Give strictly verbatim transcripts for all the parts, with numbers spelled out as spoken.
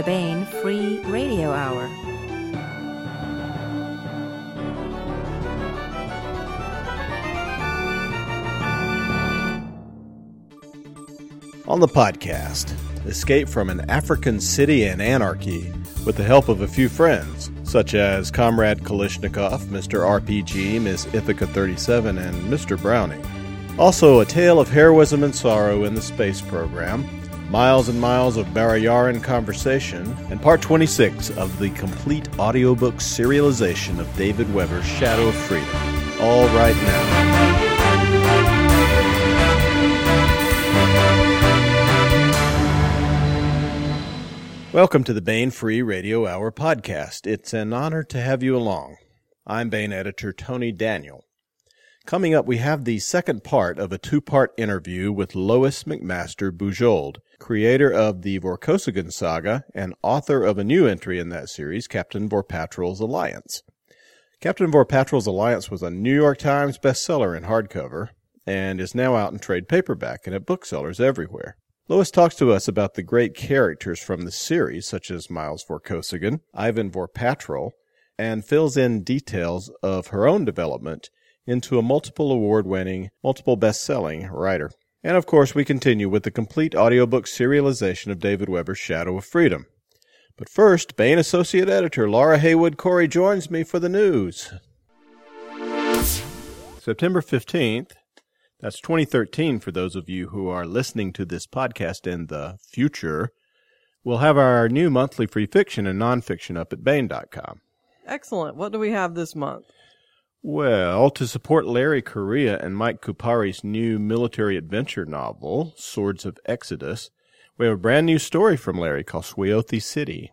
the Baen Free Radio Hour. On the podcast, escape from an African city in anarchy with the help of a few friends, such as Comrade Kalishnikov, Mister R P G, Miss Ithaca thirty-seven, and Mister Browning. Also, a tale of heroism and sorrow in the space program, miles and miles of Barrayaran conversation, and part twenty-six of the complete audiobook serialization of David Weber's Shadow of Freedom. All right now. Welcome to the Baen Free Radio Hour podcast. It's an honor to have you along. I'm Baen editor Tony Daniel. Coming up, we have the second part of a two-part interview with Lois McMaster Bujold, creator of the Vorkosigan saga and author of a new entry in that series, Captain Vorpatril's Alliance. Captain Vorpatril's Alliance was a New York Times bestseller in hardcover and is now out in trade paperback and at booksellers everywhere. Lois talks to us about the great characters from the series, such as Miles Vorkosigan, Ivan Vorpatril, and fills in details of her own development into a multiple award-winning, multiple best-selling writer. And of course, we continue with the complete audiobook serialization of David Weber's Shadow of Freedom. But first, Baen Associate Editor Laura Haywood Corey joins me for the news. September fifteenth. That's twenty thirteen for those of you who are listening to this podcast in the future. We'll have our new monthly free fiction and nonfiction up at Baen dot com. Excellent. What do we have this month? Well, to support Larry Correia and Mike Kupari's new military adventure novel, Swords of Exodus, we have a brand new story from Larry called Shaiyuthi City.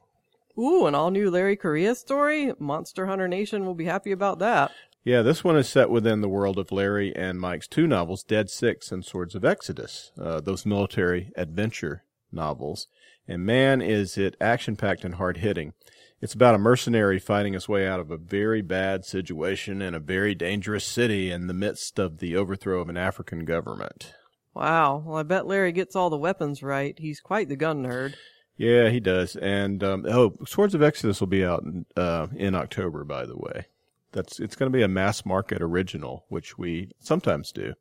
Ooh, an all-new Larry Correia story? Monster Hunter Nation will be happy about that. Yeah, this one is set within the world of Larry and Mike's two novels, Dead Six and Swords of Exodus, uh, those military adventure novels. And man, is it action-packed and hard-hitting. It's about a mercenary fighting his way out of a very bad situation in a very dangerous city in the midst of the overthrow of an African government. Wow. Well, I bet Larry gets all the weapons right. He's quite the gun nerd. Yeah, he does. And um, oh, Swords of Exodus will be out in, uh, in October, by the way. That's It's going to be a mass market original, which we sometimes do.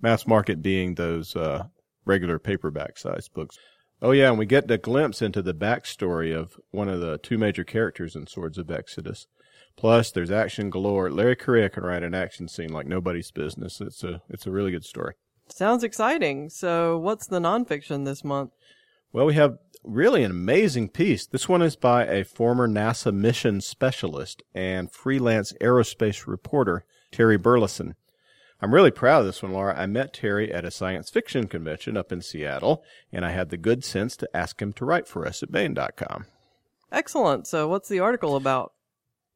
Mass market being those uh, regular paperback-sized books. Oh, yeah, and we get a glimpse into the backstory of one of the two major characters in Swords of Exodus. Plus, there's action galore. Larry Correia can write an action scene like nobody's business. It's a, it's a really good story. Sounds exciting. So what's the nonfiction this month? Well, we have really an amazing piece. This one is by a former NASA mission specialist and freelance aerospace reporter, Terry Burleson. I'm really proud of this one, Laura. I met Terry at a science fiction convention up in Seattle, and I had the good sense to ask him to write for us at Baen dot com. Excellent. So what's the article about?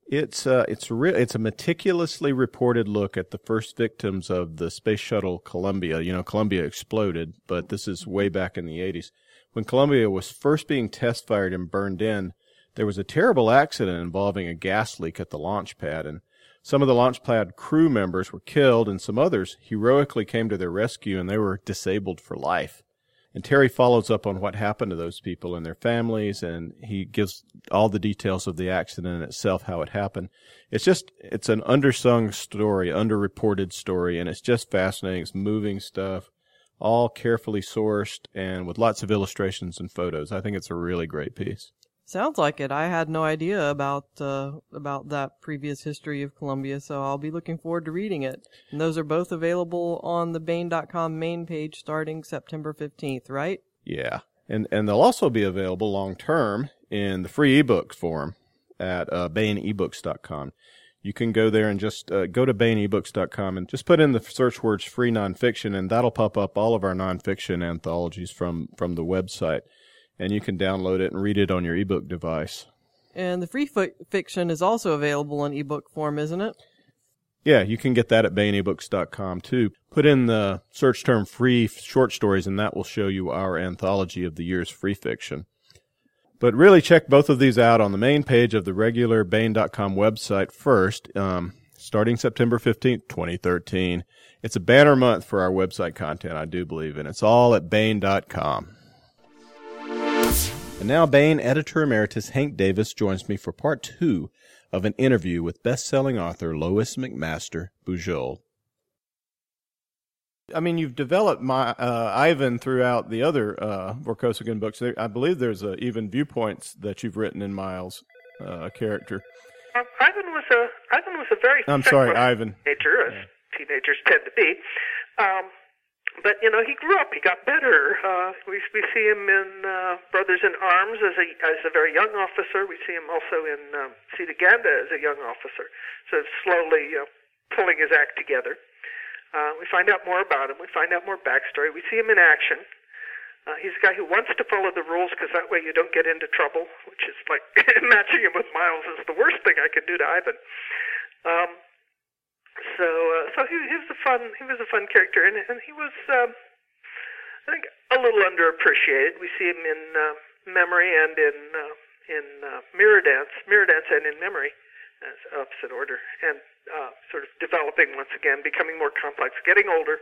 It's, uh, it's, re- it's a meticulously reported look at the first victims of the space shuttle Columbia. You know, Columbia exploded, but this is way back in the eighties. When Columbia was first being test-fired and burned in, there was a terrible accident involving a gas leak at the launch pad, and some of the launch pad crew members were killed, and some others heroically came to their rescue, and they were disabled for life. And Terry follows up on what happened to those people and their families, and he gives all the details of the accident itself, how it happened. It's just, it's an undersung story, underreported story, and it's just fascinating. It's moving stuff. All carefully sourced and with lots of illustrations and photos. I think it's a really great piece. Sounds like it. I had no idea about uh, about that previous history of Columbia, so I'll be looking forward to reading it. And those are both available on the Baen dot com main page starting September fifteenth, right? Yeah, and and they'll also be available long term in the free ebook form at uh, Baen ebooks dot com. You can go there and just uh, go to Baen ebooks dot com and just put in the search words free nonfiction, and that'll pop up all of our nonfiction anthologies from, from the website. And you can download it and read it on your ebook device. And the free fi- fiction is also available in ebook form, isn't it? Yeah, you can get that at Baen ebooks dot com too. Put in the search term free short stories, and that will show you our anthology of the year's free fiction. But really check both of these out on the main page of the regular Baen dot com website first, um, starting September fifteenth, twenty thirteen. It's a banner month for our website content, I do believe, and it's all at Baen dot com. And now Baen editor emeritus Hank Davis joins me for part two of an interview with best-selling author Lois McMaster Bujold. I mean, you've developed my uh, Ivan throughout the other uh, Vorkosigan books. I believe there's uh, even viewpoints that you've written in Miles' uh, character. Well, Ivan was a Ivan was a very I'm sorry, Ivan teenager, as yeah. teenagers tend to be. Um, but you know, he grew up. He got better. Uh, we we see him in uh, Brothers in Arms as a as a very young officer. We see him also in um, Cetaganda as a young officer. So slowly uh, pulling his act together. Uh, we find out more about him. We find out more backstory. We see him in action. Uh, he's a guy who wants to follow the rules because that way you don't get into trouble, which is like matching him with Miles is the worst thing I could do to Ivan. Um, so, uh, so he, he was a fun, he was a fun character, and, and he was, um, I think, a little underappreciated. We see him in uh, Memory and in uh, in uh, Mirror Dance, Mirror Dance, and in Memory. As opposite order, and uh, sort of developing once again, becoming more complex, getting older,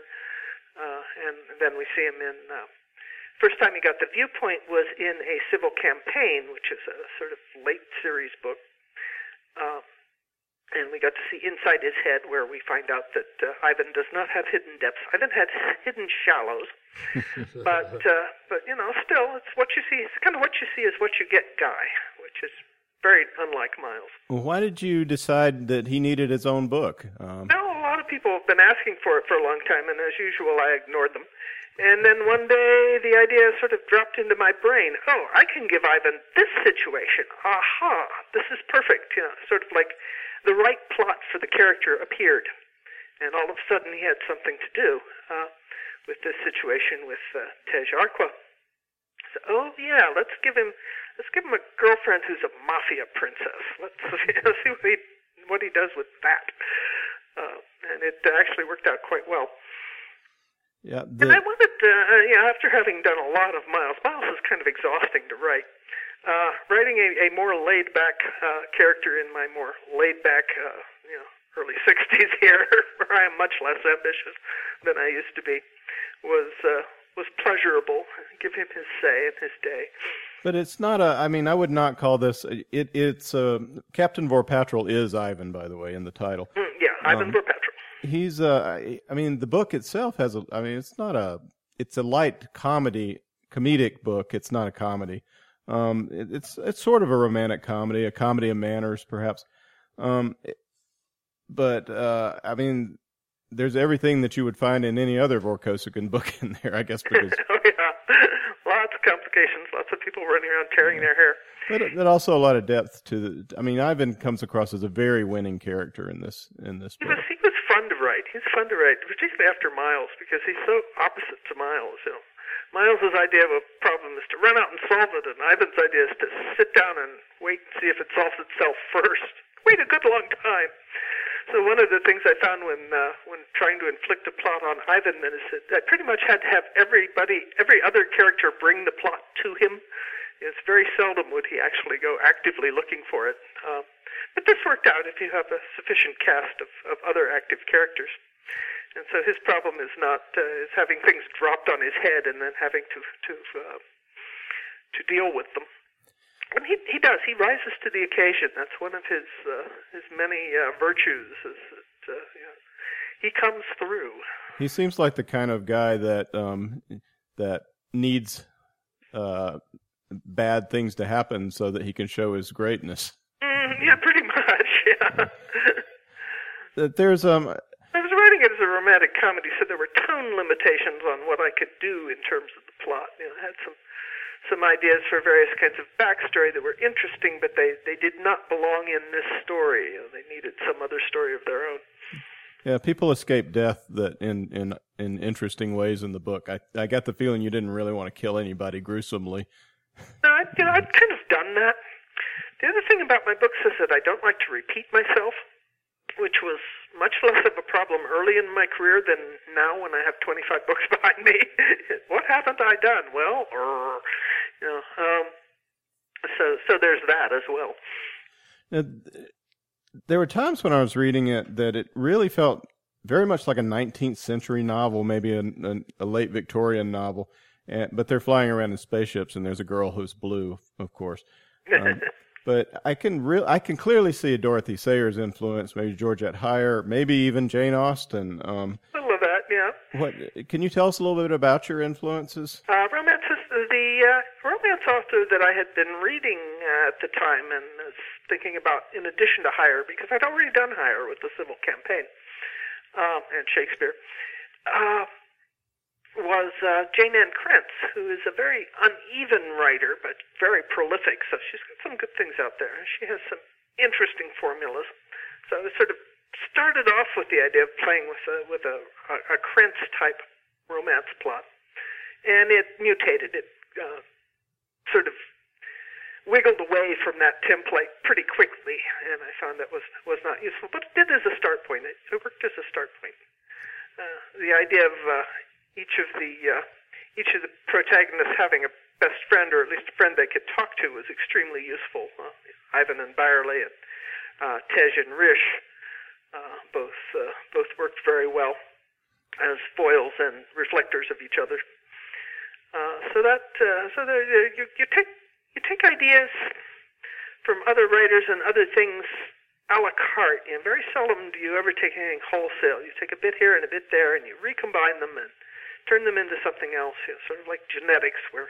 uh, and then we see him in, uh, first time he got the viewpoint was in A Civil Campaign, which is a sort of late series book, uh, and we got to see inside his head where we find out that uh, Ivan does not have hidden depths. Ivan had hidden shallows, but, uh, but you know, still, it's what you see, it's kind of what you see is what you get guy, which is very unlike Miles. Well, why did you decide that he needed his own book? Um, no, a lot of people have been asking for it for a long time, and as usual, I ignored them. And then one day, the idea sort of dropped into my brain. Oh, I can give Ivan this situation. Aha, this is perfect. You know, sort of like the right plot for the character appeared, and all of a sudden he had something to do uh, with this situation with uh, Tej Arqua. So, oh yeah, let's give him. Let's give him a girlfriend who's a mafia princess. Let's you know, see what he what he does with that. Uh, and it actually worked out quite well. Yeah. The... And I wanted, uh, you know, after having done a lot of Miles, Miles is kind of exhausting to write. Uh, writing a, a more laid back uh, character in my more laid back, uh, you know, early sixties here, where I am much less ambitious than I used to be, was uh, was pleasurable. Give him his say and his day. But it's not a, I mean, I would not call this, it, it's a, Captain Vorpatril is Ivan, by the way, in the title. Mm, yeah, Ivan um, Vorpatril. He's, a, I mean, the book itself has a, I mean, it's not a, it's a light comedy, comedic book. It's not a comedy. Um, it, it's it's sort of a romantic comedy, a comedy of manners, perhaps. Um, but, uh, I mean, there's everything that you would find in any other Vorkosigan book in there, I guess, because... Oh, yeah. Lots of complications, lots of people running around tearing yeah. their hair. But, but also a lot of depth to the... I mean, Ivan comes across as a very winning character in this in this book. He was, he was fun to write. He's fun to write, particularly after Miles, because he's so opposite to Miles. You know, Miles' idea of a problem is to run out and solve it, and Ivan's idea is to sit down and wait and see if it solves itself first. Wait a good long time. So one of the things I found when uh, when trying to inflict a plot on Ivan is that I pretty much had to have everybody, every other character bring the plot to him. It's very seldom would he actually go actively looking for it. Uh, but this worked out if you have a sufficient cast of, of other active characters. And so his problem is not uh, is having things dropped on his head and then having to to uh, to deal with them. And he he does. He rises to the occasion. That's one of his uh, his many uh, virtues. Is that, uh, you know, he comes through. He seems like the kind of guy that um, that needs uh, bad things to happen so that he can show his greatness. Mm, yeah, pretty much. Yeah. That there's um. I was writing it as a romantic comedy, so there were tone limitations on what I could do in terms of the plot. You know, I had some. Some ideas for various kinds of backstory that were interesting, but they, they did not belong in this story. They needed some other story of their own. Yeah, people escape death that in in, in interesting ways in the book. I I got the feeling you didn't really want to kill anybody gruesomely. No, I, you know, I've kind of done that. The other thing about my books is that I don't like to repeat myself, which was much less of a problem early in my career than now when I have twenty-five books behind me. What haven't I done? Well, or, you know, um, so so there's that as well. Now, there were times when I was reading it that it really felt very much like a nineteenth century novel, maybe a, a, a late Victorian novel. And, but they're flying around in spaceships, and there's a girl who's blue, of course. Um, but I can real I can clearly see a Dorothy Sayers influence, maybe Georgette Heyer, maybe even Jane Austen. Um, a little bit, yeah. What can you tell us a little bit about your influences? Uh, romance is the uh, romance author that I had been reading uh, at the time, and was thinking about in addition to Heyer, because I'd already done Heyer with the Civil Campaign um, and Shakespeare. Uh, was uh, Jane Ann Krentz, who is a very uneven writer, but very prolific, so she's got some good things out there. She has some interesting formulas. So I sort of started off with the idea of playing with a, with a, a Krentz-type romance plot, and it mutated. It uh, sort of wiggled away from that template pretty quickly, and I found that was, was not useful. But it did as a start point. It, it worked as a start point. Uh, the idea of... Uh, Each of the uh, each of the protagonists having a best friend, or at least a friend they could talk to, was extremely useful. Uh, Ivan and Barrayar, and uh, Tej and Rish, uh, both uh, both worked very well as foils and reflectors of each other. Uh, so that uh, so there, you you take you take ideas from other writers and other things a la carte. And very seldom do you ever take anything wholesale. You take a bit here and a bit there, and you recombine them and turn them into something else, you know, sort of like genetics, where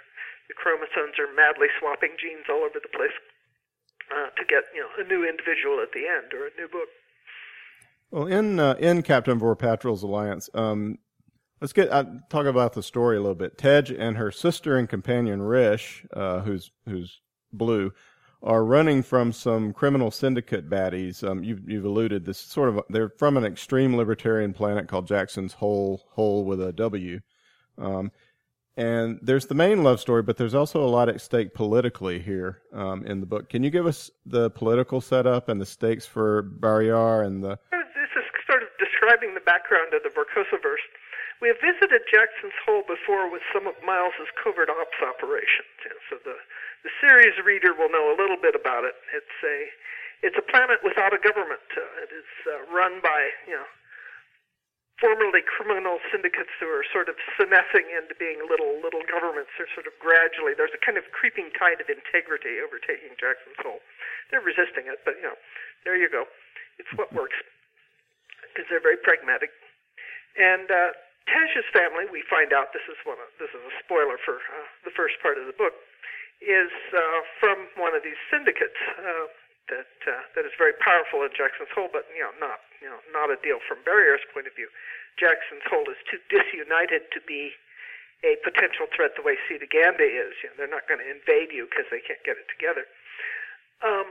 the chromosomes are madly swapping genes all over the place uh, to get, you know, a new individual at the end or a new book. Well, in uh, in Captain Vorpatril's Alliance, um, let's get uh, talk about the story a little bit. Tej and her sister and companion Rish, uh, who's who's blue, are running from some criminal syndicate baddies. Um, you've, you've alluded this sort of, they're from an extreme libertarian planet called Jackson's Whole, Whole with a W. Um, and there's the main love story, but there's also a lot at stake politically here um, in the book. Can you give us the political setup and the stakes for Barrayar and the... This is sort of describing the background of the Vorkosiverse. We have visited Jackson's Hole before with some of Miles' covert ops operations, so the the series reader will know a little bit about it. It's a it's a planet without a government. Uh, it is uh, run by you know formerly criminal syndicates who are sort of senescing into being little little governments. They're sort of gradually there's a kind of creeping tide of integrity overtaking Jackson's Hole. They're resisting it, but you know there you go. It's what works because they're very pragmatic and. Uh, Tej's family, we find out, this is one of, this is a spoiler for uh, the first part of the book, is uh, from one of these syndicates uh, that uh, that is very powerful in Jackson's Hole, but you know not you know not a deal from Barrayar's point of view. Jackson's Hole is too disunited to be a potential threat the way Cetaganda is. You know, they're not going to invade you because they can't get it together. Um,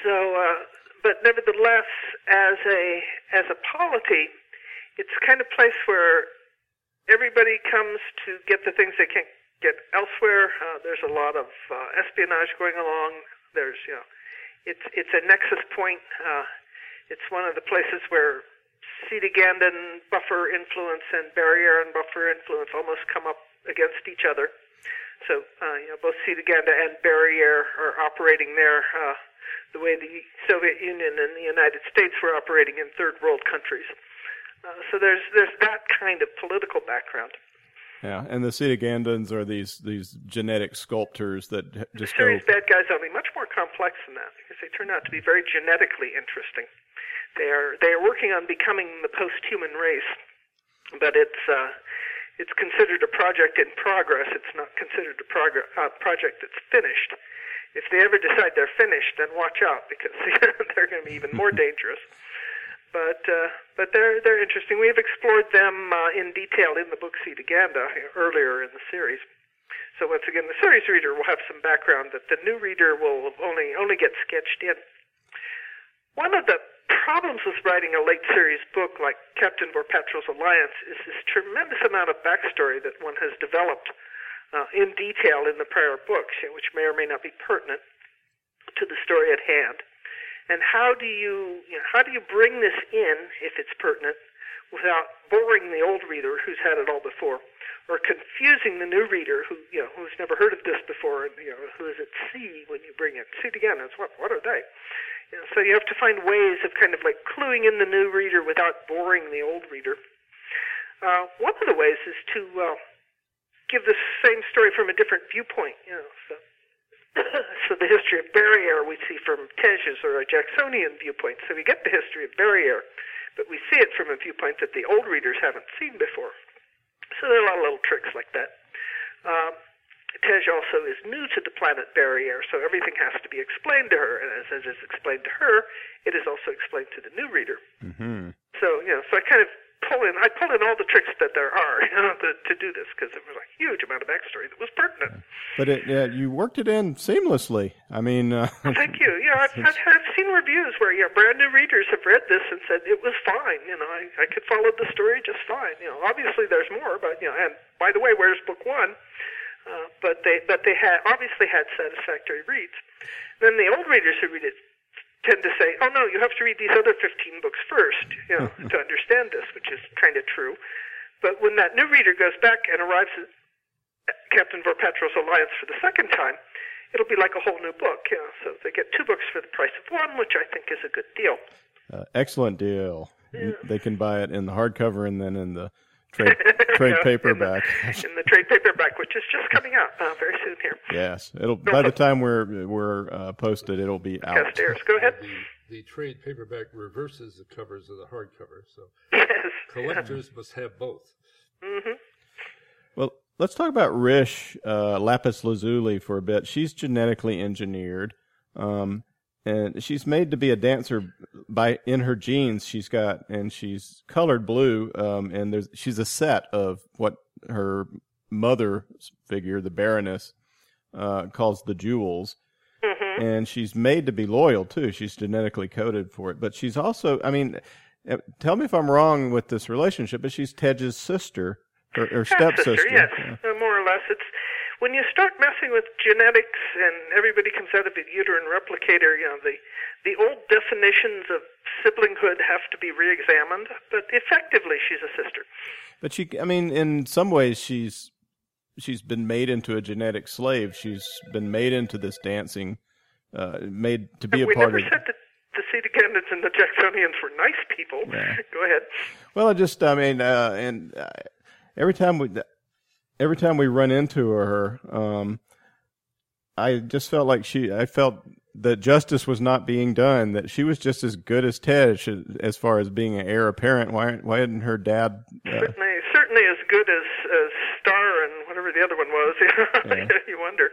so, uh, but nevertheless, as a as a polity. It's the kind of place where everybody comes to get the things they can't get elsewhere. Uh, there's a lot of uh, espionage going along. There's, you know, it's it's a nexus point. Uh, it's one of the places where Cetagandan buffer influence and Barrayar and buffer influence almost come up against each other. So, uh, you know, both Cetaganda and Barrayar are operating there uh, the way the Soviet Union and the United States were operating in third world countries. Uh, so there's there's that kind of political background. Yeah, and the Cetagandans are these these genetic sculptors that just go... The series bad guys only much more complex than that, because they turn out to be very genetically interesting. They are they are working on becoming the post-human race, but it's uh, it's considered a project in progress. It's not considered a progr- uh, project that's finished. If they ever decide they're finished, then watch out, because they're going to be even more dangerous. But uh, but they're they're interesting. We've explored them uh, in detail in the book Cetaganda earlier in the series. So once again, the series reader will have some background that the new reader will only only get sketched in. One of the problems with writing a late series book like Captain Vorpatril's Alliance is this tremendous amount of backstory that one has developed uh, in detail in the prior books, you know, which may or may not be pertinent to the story at hand. And how do you, you know, how do you bring this in, if it's pertinent, without boring the old reader who's had it all before, or confusing the new reader who, you know, who's never heard of this before and, you know, who is at sea when you bring it. See it again. It's what what are they? You know, so you have to find ways of kind of like cluing in the new reader without boring the old reader. Uh, one of the ways is to uh, give the same story from a different viewpoint, you know, so. So the history of Barrayar we see from Tej's or a Jacksonian viewpoint. So we get the history of Barrayar, but we see it from a viewpoint that the old readers haven't seen before. So there are a lot of little tricks like that. Um, Tej also is new to the planet Barrayar, so everything has to be explained to her. And as it is explained to her, it is also explained to the new reader. Mm-hmm. So, you know, so I kind of pull in, I pull in all the tricks that there are, you know, to, to do this, because it was a huge amount of backstory that was pertinent. But it, uh, you worked it in seamlessly. I mean... Uh, Thank you. Yeah, I've, I've, I've seen reviews where, you know, brand new readers have read this and said it was fine, you know, I, I could follow the story just fine. You know, obviously there's more, but, you know, and by the way, where's book one? Uh, but they but they had obviously had satisfactory reads. Then the old readers who read it tend to say, oh, no, you have to read these other fifteen books first, you know, to understand this, which is kind of true. But when that new reader goes back and arrives at Captain Vorpatril's Alliance for the second time, it'll be like a whole new book. You know? So they get two books for the price of one, which I think is a good deal. Uh, excellent deal. Yeah. They can buy it in the hardcover and then in the trade, trade paperback. In the, in the trade paperback, which is just coming out uh, very soon here. Yes, it'll. By the time we're we're uh, posted, it'll be out. Upstairs. Go ahead. The, the trade paperback reverses the covers of the hardcover, so yes, collectors yeah. must have both. Mm-hmm. Well, let's talk about Rish uh, Lapis Lazuli for a bit. She's genetically engineered, um, and she's made to be a dancer by in her genes. She's got and she's colored blue, um, and there's she's a set of what her mother figure, the Baroness, uh, calls the jewels, mm-hmm. and she's made to be loyal too. She's genetically coded for it, but she's also, I mean, tell me if I'm wrong with this relationship, but she's Tej's sister or, or stepsister. Sister, yes, yeah. uh, more or less. It's when you start messing with genetics and everybody comes out of the uterine replicator, you know, the, the old definitions of siblinghood have to be re-examined, but effectively she's a sister. But she, I mean, in some ways she's she's been made into a genetic slave. She's been made into this dancing, uh, made to be and a part of... We never said that the Cetagandans and the Jacksonians were nice people. Yeah. Go ahead. Well, I just, I mean, uh, and uh, every time we... Every time we run into her, um, I just felt like she, I felt that justice was not being done, that she was just as good as Tej as far as being an heir apparent. Why, why isn't her dad? Uh, certainly, certainly as good as, as Star and whatever the other one was. Yeah. You wonder.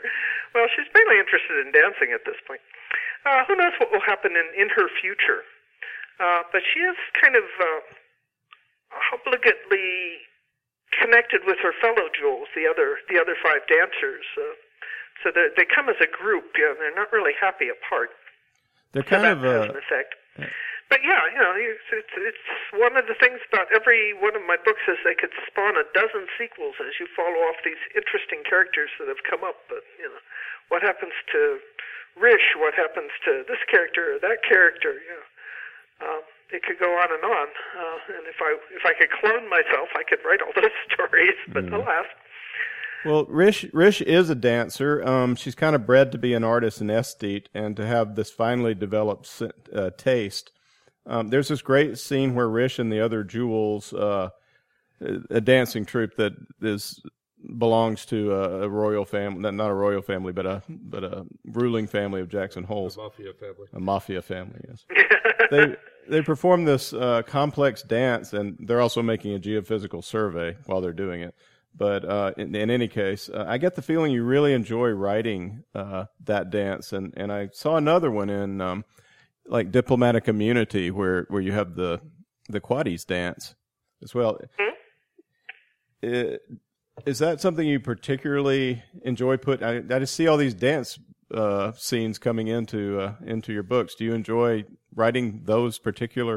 Well, she's mainly interested in dancing at this point. Uh, who knows what will happen in, in her future? Uh, but she is kind of uh, obligately connected with her fellow jewels, the other the other five dancers, uh, so they come as a group. You know, they're not really happy apart. They're kind so that of has a, an effect. Yeah. But yeah, you know, it's, it's it's one of the things about every one of my books is they could spawn a dozen sequels as you follow off these interesting characters that have come up. But you know, what happens to Rish? What happens to this character or that character? You know. Um, It could go on and on, uh, and if I if I could clone myself, I could write all those stories. But mm. alas, well, Rish Rish is a dancer. Um, she's kind of bred to be an artist and aesthete, and to have this finely developed uh, taste. Um, there's this great scene where Rish and the other jewels, uh, a dancing troupe that is belongs to a, a royal family, not a royal family, but a but a ruling family of Jackson's Whole, a mafia family. A mafia family, yes. they They perform this uh, complex dance, and they're also making a geophysical survey while they're doing it. But uh, in, in any case, uh, I get the feeling you really enjoy writing uh, that dance. And, and I saw another one in um, like Diplomatic Immunity, where, where you have the the Quaddies dance as well. Mm-hmm. It, is that something you particularly enjoy? Put I, I just see all these dance Uh, scenes coming into uh, into your books. Do you enjoy writing those particular?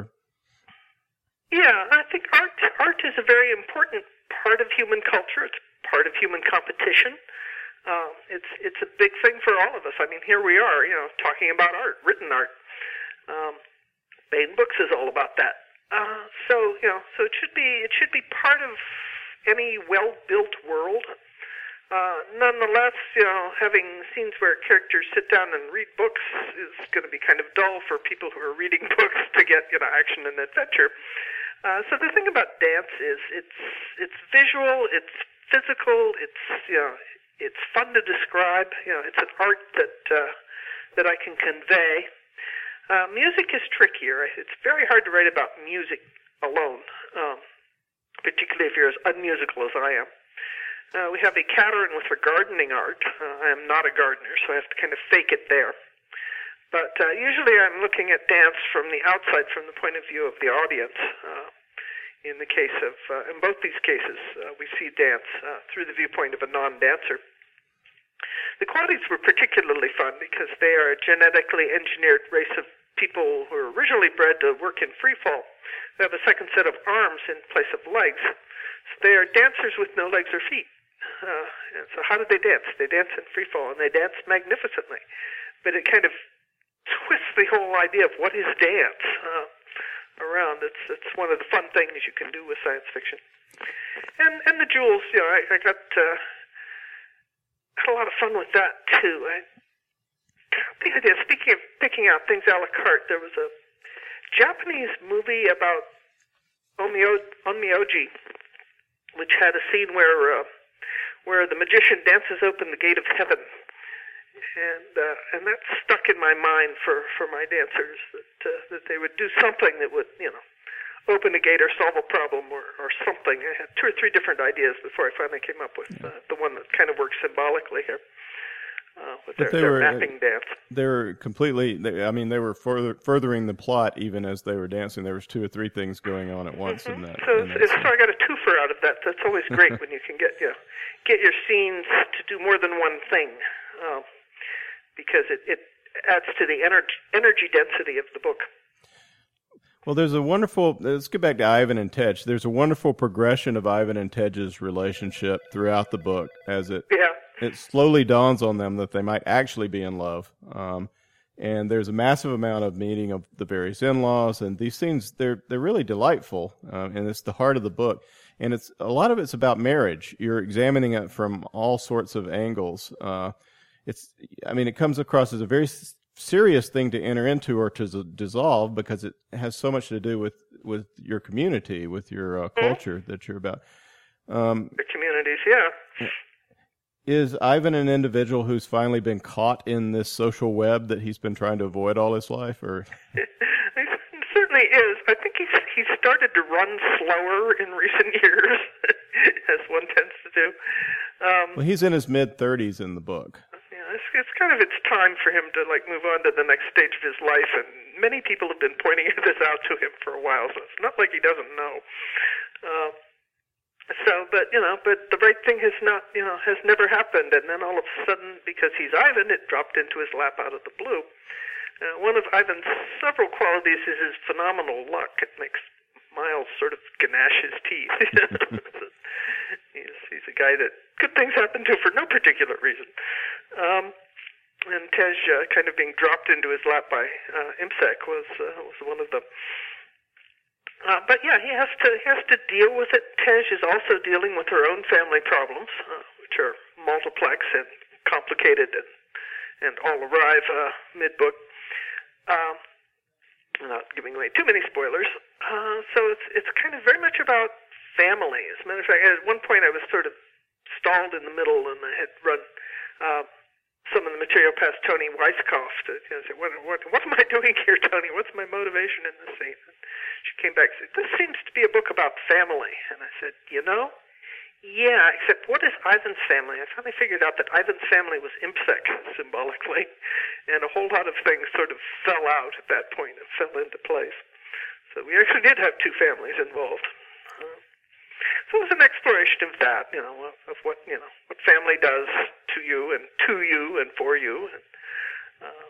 Yeah, I think art art is a very important part of human culture. It's part of human competition. Uh, it's it's a big thing for all of us. I mean, here we are, you know, talking about art, written art. Um, Baen Books is all about that. Uh, so you know, so it should be it should be part of any well-built world. Uh, nonetheless, you know, having scenes where characters sit down and read books is going to be kind of dull for people who are reading books to get, you know, action and adventure. Uh, so the thing about dance is it's it's visual, it's physical. It's, you know, it's fun to describe. You know, it's an art that uh, that I can convey. Uh, music is trickier. It's very hard to write about music alone, um, particularly if you're as unmusical as I am. Uh, we have a pattern with a gardening art. Uh, I am not a gardener, so I have to kind of fake it there. But uh, usually I'm looking at dance from the outside, from the point of view of the audience. Uh, in the case of, uh, in both these cases, uh, we see dance uh, through the viewpoint of a non-dancer. The Quaddies were particularly fun because they are a genetically engineered race of people who are originally bred to work in free fall. They have a second set of arms in place of legs. So they are dancers with no legs or feet. Uh, and so how do they dance? They dance in free fall, and they dance magnificently. But it kind of twists the whole idea of what is dance uh, around. It's it's one of the fun things you can do with science fiction. And and the jewels, you know, I, I got uh, had a lot of fun with that too. I got the idea. Speaking of picking out things a la carte, there was a Japanese movie about Onmyo- Onmyoji, which had a scene where uh, where the magician dances open the gate of heaven, and uh, and that stuck in my mind for, for my dancers that uh, that they would do something that would, you know, open a gate or solve a problem or, or something. I had two or three different ideas before I finally came up with uh, the one that kind of works symbolically here uh, with their, their were, mapping uh, dance. They were completely. They, I mean, they were further, furthering the plot even as they were dancing. There was two or three things going on at once mm-hmm. in that. So, in that it's, so I got a twofer out of that. That's always great when you can get you know, get your scenes to do more than one thing. Um, because it, it adds to the energy, energy density of the book. Well, there's a wonderful, let's get back to Ivan and Tej. There's a wonderful progression of Ivan and Tej's relationship throughout the book as it yeah. it slowly dawns on them that they might actually be in love. Um, and there's a massive amount of meeting of the various in-laws, and these scenes, they're they're really delightful, uh, and it's the heart of the book. And it's a lot of it's about marriage. You're examining it from all sorts of angles, uh, It's, I mean, it comes across as a very serious thing to enter into or to dissolve because it has so much to do with, with your community, with your uh, culture mm-hmm. that you're about. Um, the communities, yeah. Is Ivan an individual who's finally been caught in this social web that he's been trying to avoid all his life? Or he certainly is. I think he's, he's started to run slower in recent years, as one tends to do. Um, well, he's in his mid-thirties in the book. It's, it's kind of it's time for him to like move on to the next stage of his life, and many people have been pointing this out to him for a while, so it's not like he doesn't know. Uh, so, but you know, but the right thing has not, you know, has never happened, and then all of a sudden, because he's Ivan, it dropped into his lap out of the blue. Uh, one of Ivan's several qualities is his phenomenal luck. It makes Miles sort of gnash his teeth. he's, he's a guy that good things happen to for no particular reason. Um, and Tej uh, kind of being dropped into his lap by uh, IMSEC was uh, was one of them. Uh, but yeah, he has to he has to deal with it. Tej is also dealing with her own family problems, uh, which are multiplex and complicated, and and all arrive uh, mid book. Um, not giving away too many spoilers. Uh, so it's it's kind of very much about family. As a matter of fact, at one point I was sort of stalled in the middle, and I had run uh, some of the material past Tony Weiskopf. To, you know, say, what, what, what am I doing here, Tony? What's my motivation in this scene? And she came back and said, this seems to be a book about family. And I said, you know, yeah, except what is Ivan's family? I finally figured out that Ivan's family was IMSEC, symbolically, and a whole lot of things sort of fell out at that point and fell into place. So we actually did have two families involved. Uh, so it was an exploration of that, you know, of, of what you know what family does to you and to you and for you, and uh,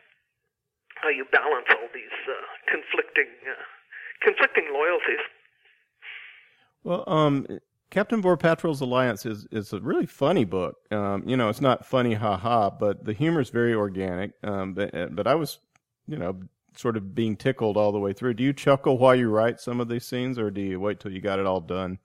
how you balance all these uh, conflicting uh, conflicting loyalties. Well, um, Captain Vorpatril's Alliance is, is a really funny book. Um, you know, it's not funny, haha, but the humor is very organic. Um, but but I was, you know. sort of being tickled all the way through. Do you chuckle while you write some of these scenes, or do you wait till you got it all done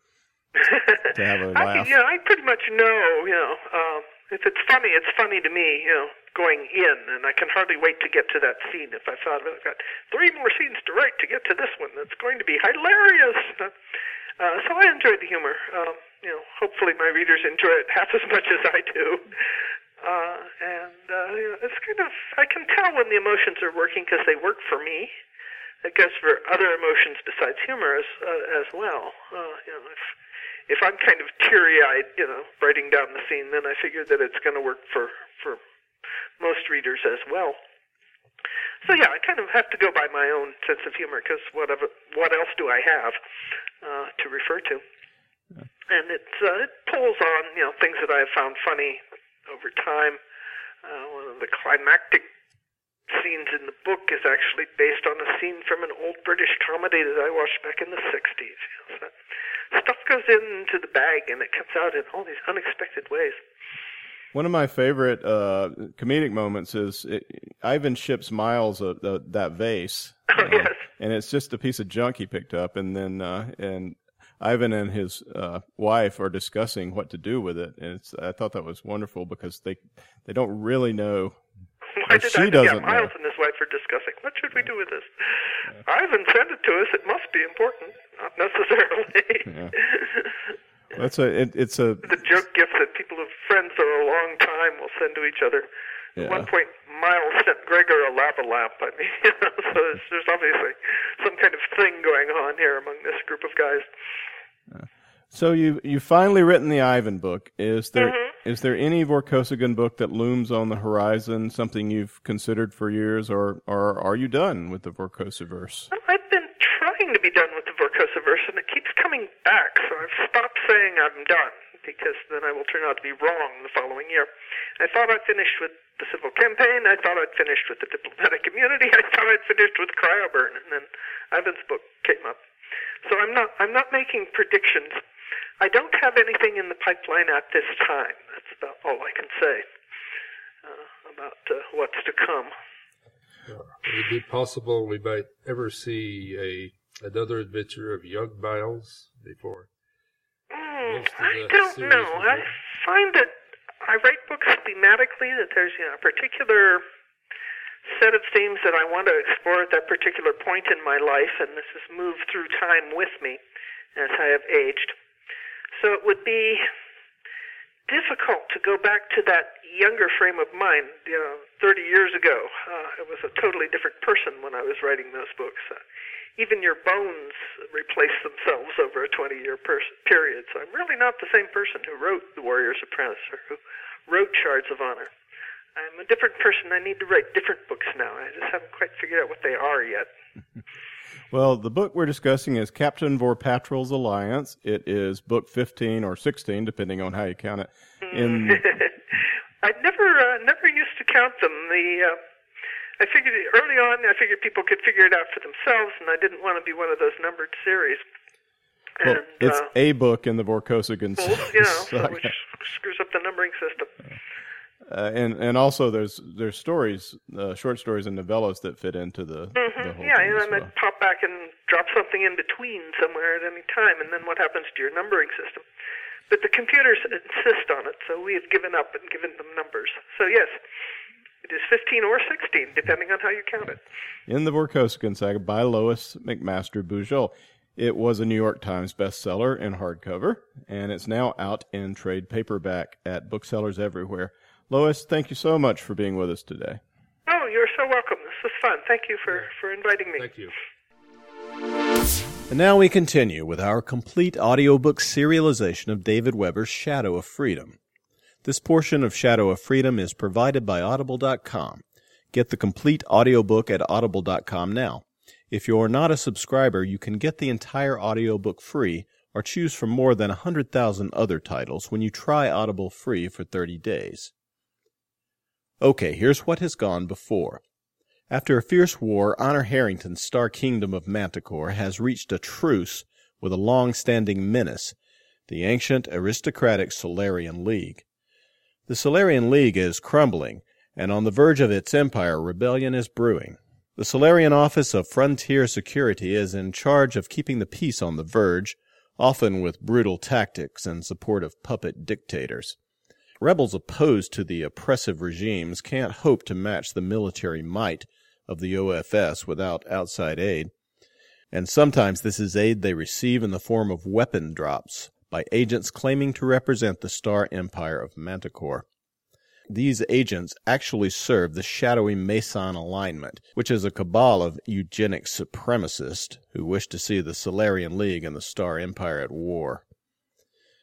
to have a laugh? I, yeah, I pretty much know, you know, um, if it's funny, it's funny to me, you know, going in, and I can hardly wait to get to that scene. If I thought, I've got three more scenes to write to get to this one, that's going to be hilarious. Uh, so I enjoyed the humor. Um, you know, hopefully my readers enjoy it half as much as I do. Uh, and uh, you know, it's kind of, I can tell when the emotions are working because they work for me. It goes for other emotions besides humor as, uh, as well. Uh, you know, if, if I'm kind of teary-eyed, you know, writing down the scene, then I figure that it's going to work for, for most readers as well. So, yeah, I kind of have to go by my own sense of humor because what, what else do I have uh, to refer to? And it's, uh, it pulls on, you know, things that I have found funny over time. Uh, one of the climactic scenes in the book is actually based on a scene from an old British comedy that I watched back in the sixties. So stuff goes into the bag, and it comes out in all these unexpected ways. One of my favorite uh, comedic moments is it, Ivan ships Miles a, a, that vase, oh, uh, yes. and it's just a piece of junk he picked up, and then uh, and Ivan and his uh, wife are discussing what to do with it, and it's, I thought that was wonderful because they they don't really know. Why did she I, doesn't yeah, Miles know. And his wife are discussing what should we do with this? Yeah. Ivan sent it to us; it must be important, not necessarily. Yeah. Well, that's a, it, it's a the joke gift that people who have friends for a long time will send to each other. Yeah. At one point, Miles sent Gregor a lava lamp. I mean, you know, so there's, there's obviously some kind of thing going on here among this group of guys. Yeah. So you you finally written the Ivan book. Is there mm-hmm. is there any Vorkosigan book that looms on the horizon? Something you've considered for years, or or are you done with the Vorkosiverse? Well, I've been trying to be done with the Vorkosiverse, and it keeps coming back. So I've stopped saying I'm done, because then I will turn out to be wrong the following year. I thought I'd finished with the Civil Campaign, I thought I'd finished with the Diplomatic Immunity, I thought I'd finished with Cryoburn, and then Ivan's book came up. So I'm not I'm not making predictions. I don't have anything in the pipeline at this time. That's about all I can say uh, about uh, what's to come. Uh, would it be possible we might ever see a another adventure of young Miles before? I don't know. I find that I write books thematically, that there's, you know, a particular set of themes that I want to explore at that particular point in my life, and this has moved through time with me as I have aged. So it would be difficult to go back to that younger frame of mind, you know, thirty years ago. Uh, I was a totally different person when I was writing those books. Uh, Even your bones replace themselves over a twenty-year per- period. So I'm really not the same person who wrote The Warrior's Apprentice or who wrote Shards of Honor. I'm a different person. I need to write different books now. I just haven't quite figured out what they are yet. Well, the book we're discussing is Captain Vorpatril's Alliance. It is book fifteen or sixteen, depending on how you count it. In... I never, uh, never used to count them. The... Uh... I figured early on, I figured people could figure it out for themselves, and I didn't want to be one of those numbered series. Well, and, it's uh, a book in the Vorkosigan well, series, you know, so which screws up the numbering system. Uh, and and also, there's there's stories, uh, short stories and novellas that fit into the, mm-hmm. the whole yeah, thing. Yeah, and I might well. pop back and drop something in between somewhere at any time, and then what happens to your numbering system? But the computers insist on it, so we have given up and given them numbers. So, yes. It is fifteen or sixteen, depending on how you count it. In the Vorkosigan Saga by Lois McMaster Bujold. It was a New York Times bestseller in hardcover, and it's now out in trade paperback at booksellers everywhere. Lois, thank you so much for being with us today. Oh, you're so welcome. This was fun. Thank you for, for inviting me. Thank you. And now we continue with our complete audiobook serialization of David Weber's Shadow of Freedom. This portion of Shadow of Freedom is provided by Audible dot com. Get the complete audiobook at audible dot com now. If you're not a subscriber, you can get the entire audiobook free or choose from more than one hundred thousand other titles when you try Audible free for thirty days. Okay, here's what has gone before. After a fierce war, Honor Harrington's Star Kingdom of Manticore has reached a truce with a long-standing menace, the ancient aristocratic Solarian League. The Solarian League is crumbling, and on the verge of its empire, rebellion is brewing. The Solarian Office of Frontier Security is in charge of keeping the peace on the verge, often with brutal tactics and support of puppet dictators. Rebels opposed to the oppressive regimes can't hope to match the military might of the O F S without outside aid, and sometimes this is aid they receive in the form of weapon drops by agents claiming to represent the Star Empire of Manticore. These agents actually serve the shadowy Mesan Alignment, which is a cabal of eugenic supremacists who wish to see the Solarian League and the Star Empire at war.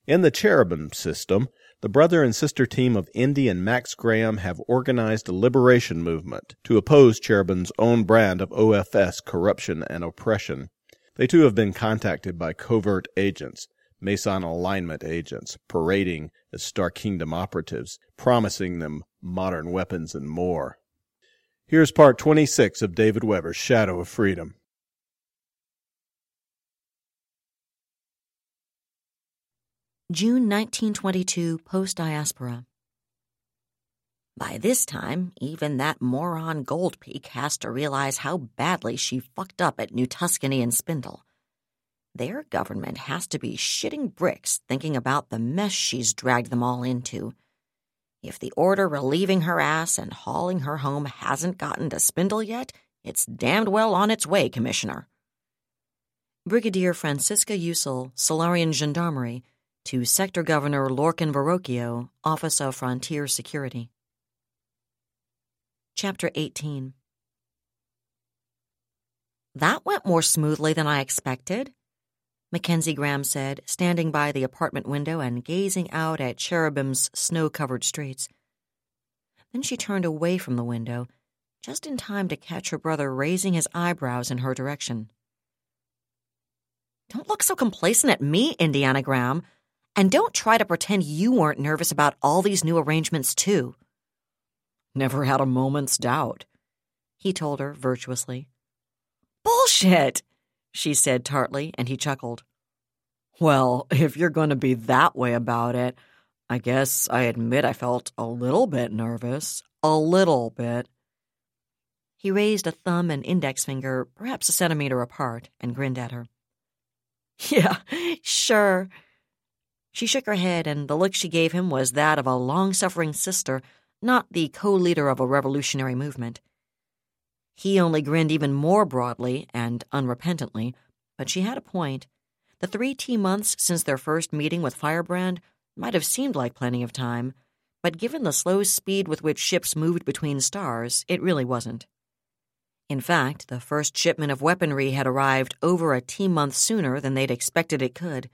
In the Cherubim system, the brother and sister team of Indy and Max Graham have organized a liberation movement to oppose Cherubim's own brand of O F S corruption and oppression. They too have been contacted by covert agents, Mesan Alignment agents, parading as Star Kingdom operatives, promising them modern weapons and more. Here's part twenty-six of David Weber's Shadow of Freedom. June nineteen twenty-two, post-diaspora. By this time, even that moron Goldpeak has to realize how badly she fucked up at New Tuscany and Spindle. Their government has to be shitting bricks thinking about the mess she's dragged them all into. If the order relieving her ass and hauling her home hasn't gotten to Spindle yet, it's damned well on its way, Commissioner. Brigadier Francisca Yussel, Solarian Gendarmerie, to Sector Governor Lorcan Verrocchio, Office of Frontier Security. Chapter eighteen. That went more smoothly than I expected, Mackenzie Graham said, standing by the apartment window and gazing out at Cherubim's snow-covered streets. Then she turned away from the window, just in time to catch her brother raising his eyebrows in her direction. Don't look so complacent at me, Indiana Graham. And don't try to pretend you weren't nervous about all these new arrangements, too. Never had a moment's doubt, he told her virtuously. Bullshit, she said tartly, and he chuckled. Well, if you're going to be that way about it, I guess I admit I felt a little bit nervous. A little bit. He raised a thumb and index finger, perhaps a centimeter apart, and grinned at her. Yeah, sure. She shook her head, and the look she gave him was that of a long-suffering sister, not the co-leader of a revolutionary movement. He only grinned even more broadly and unrepentantly, but she had a point. The three T-months since their first meeting with Firebrand might have seemed like plenty of time, but given the slow speed with which ships moved between stars, it really wasn't. In fact, the first shipment of weaponry had arrived over a T-month sooner than they'd expected it could.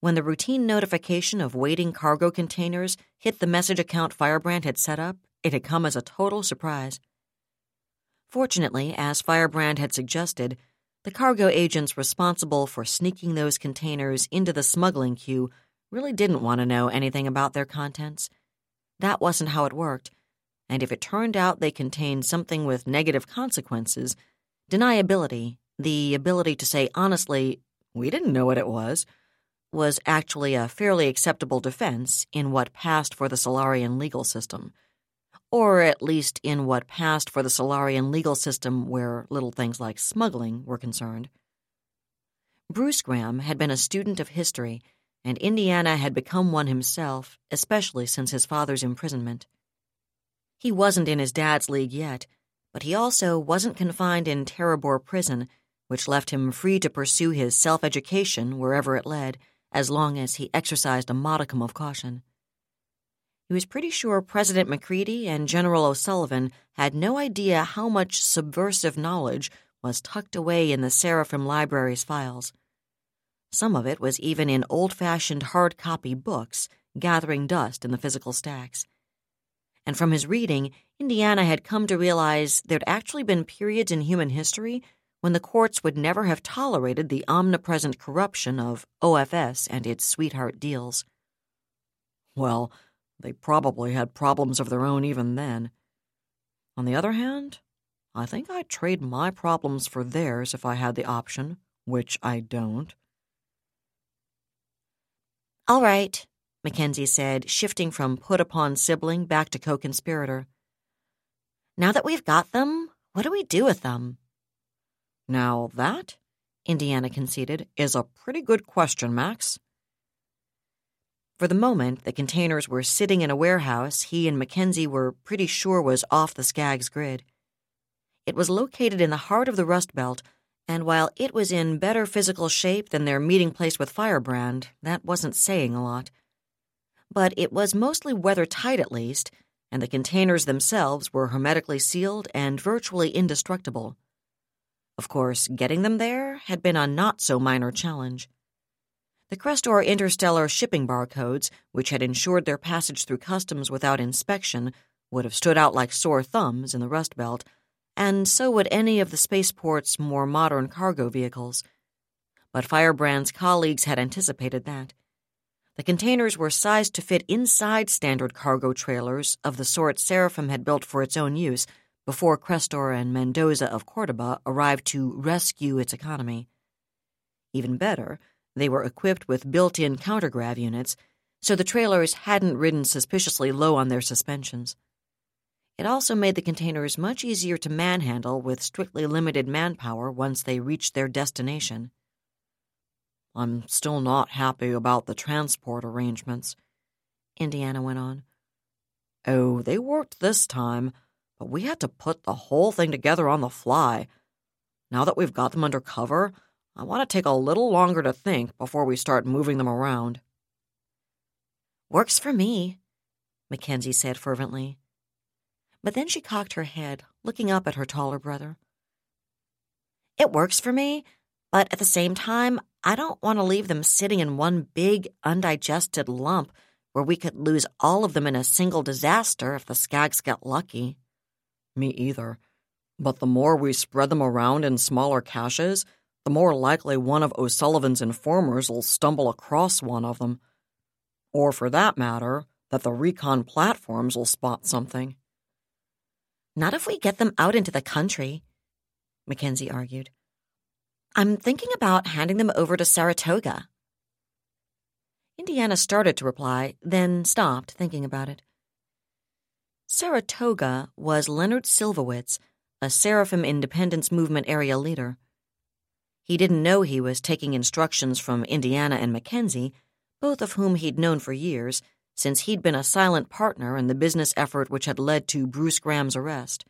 When the routine notification of waiting cargo containers hit the message account Firebrand had set up, it had come as a total surprise. Fortunately, as Firebrand had suggested, the cargo agents responsible for sneaking those containers into the smuggling queue really didn't want to know anything about their contents. That wasn't how it worked, and if it turned out they contained something with negative consequences, deniability, the ability to say honestly, we didn't know what it was, was actually a fairly acceptable defense in what passed for the Solarian legal system, or at least in what passed for the Solarian legal system where little things like smuggling were concerned. Bruce Graham had been a student of history, and Indiana had become one himself, especially since his father's imprisonment. He wasn't in his dad's league yet, but he also wasn't confined in Terrebor Prison, which left him free to pursue his self-education wherever it led, as long as he exercised a modicum of caution. He was pretty sure President McCready and General O'Sullivan had no idea how much subversive knowledge was tucked away in the Seraphim Library's files. Some of it was even in old-fashioned hard-copy books, gathering dust in the physical stacks. And from his reading, Indiana had come to realize there'd actually been periods in human history when the courts would never have tolerated the omnipresent corruption of O F S and its sweetheart deals. Well, they probably had problems of their own even then. On the other hand, I think I'd trade my problems for theirs if I had the option, which I don't. All right, Mackenzie said, shifting from put-upon sibling back to co-conspirator. Now that we've got them, what do we do with them? Now that, Indiana conceded, is a pretty good question, Max. For the moment, the containers were sitting in a warehouse he and Mackenzie were pretty sure was off the Skaggs grid. It was located in the heart of the Rust Belt and while it was in better physical shape than their meeting place with Firebrand, that wasn't saying a lot. But it was mostly weather-tight at least, and the containers themselves were hermetically sealed and virtually indestructible. Of course, getting them there had been a not-so-minor challenge. The Crestor interstellar shipping barcodes, which had ensured their passage through customs without inspection, would have stood out like sore thumbs in the Rust Belt, and so would any of the spaceport's more modern cargo vehicles. But Firebrand's colleagues had anticipated that. The containers were sized to fit inside standard cargo trailers of the sort Seraphim had built for its own use before Crestor and Mendoza of Cordoba arrived to rescue its economy. Even better, they were equipped with built-in countergrav units, so the trailers hadn't ridden suspiciously low on their suspensions. It also made the containers much easier to manhandle with strictly limited manpower once they reached their destination. "I'm still not happy about the transport arrangements," Indiana went on. "Oh, they worked this time, but we had to put the whole thing together on the fly. Now that we've got them under cover, I want to take a little longer to think before we start moving them around." "Works for me," Mackenzie said fervently. But then she cocked her head, looking up at her taller brother. "It works for me, but at the same time, I don't want to leave them sitting in one big, undigested lump where we could lose all of them in a single disaster if the Skags got lucky." "Me either. But the more we spread them around in smaller caches, the more likely one of O'Sullivan's informers will stumble across one of them. Or, for that matter, that the recon platforms will spot something." "Not if we get them out into the country," Mackenzie argued. "I'm thinking about handing them over to Saratoga." Indiana started to reply, then stopped thinking about it. Saratoga was Leonard Silvowitz, a Seraphim Independence Movement area leader. He didn't know he was taking instructions from Indiana and Mackenzie, both of whom he'd known for years, since he'd been a silent partner in the business effort which had led to Bruce Graham's arrest.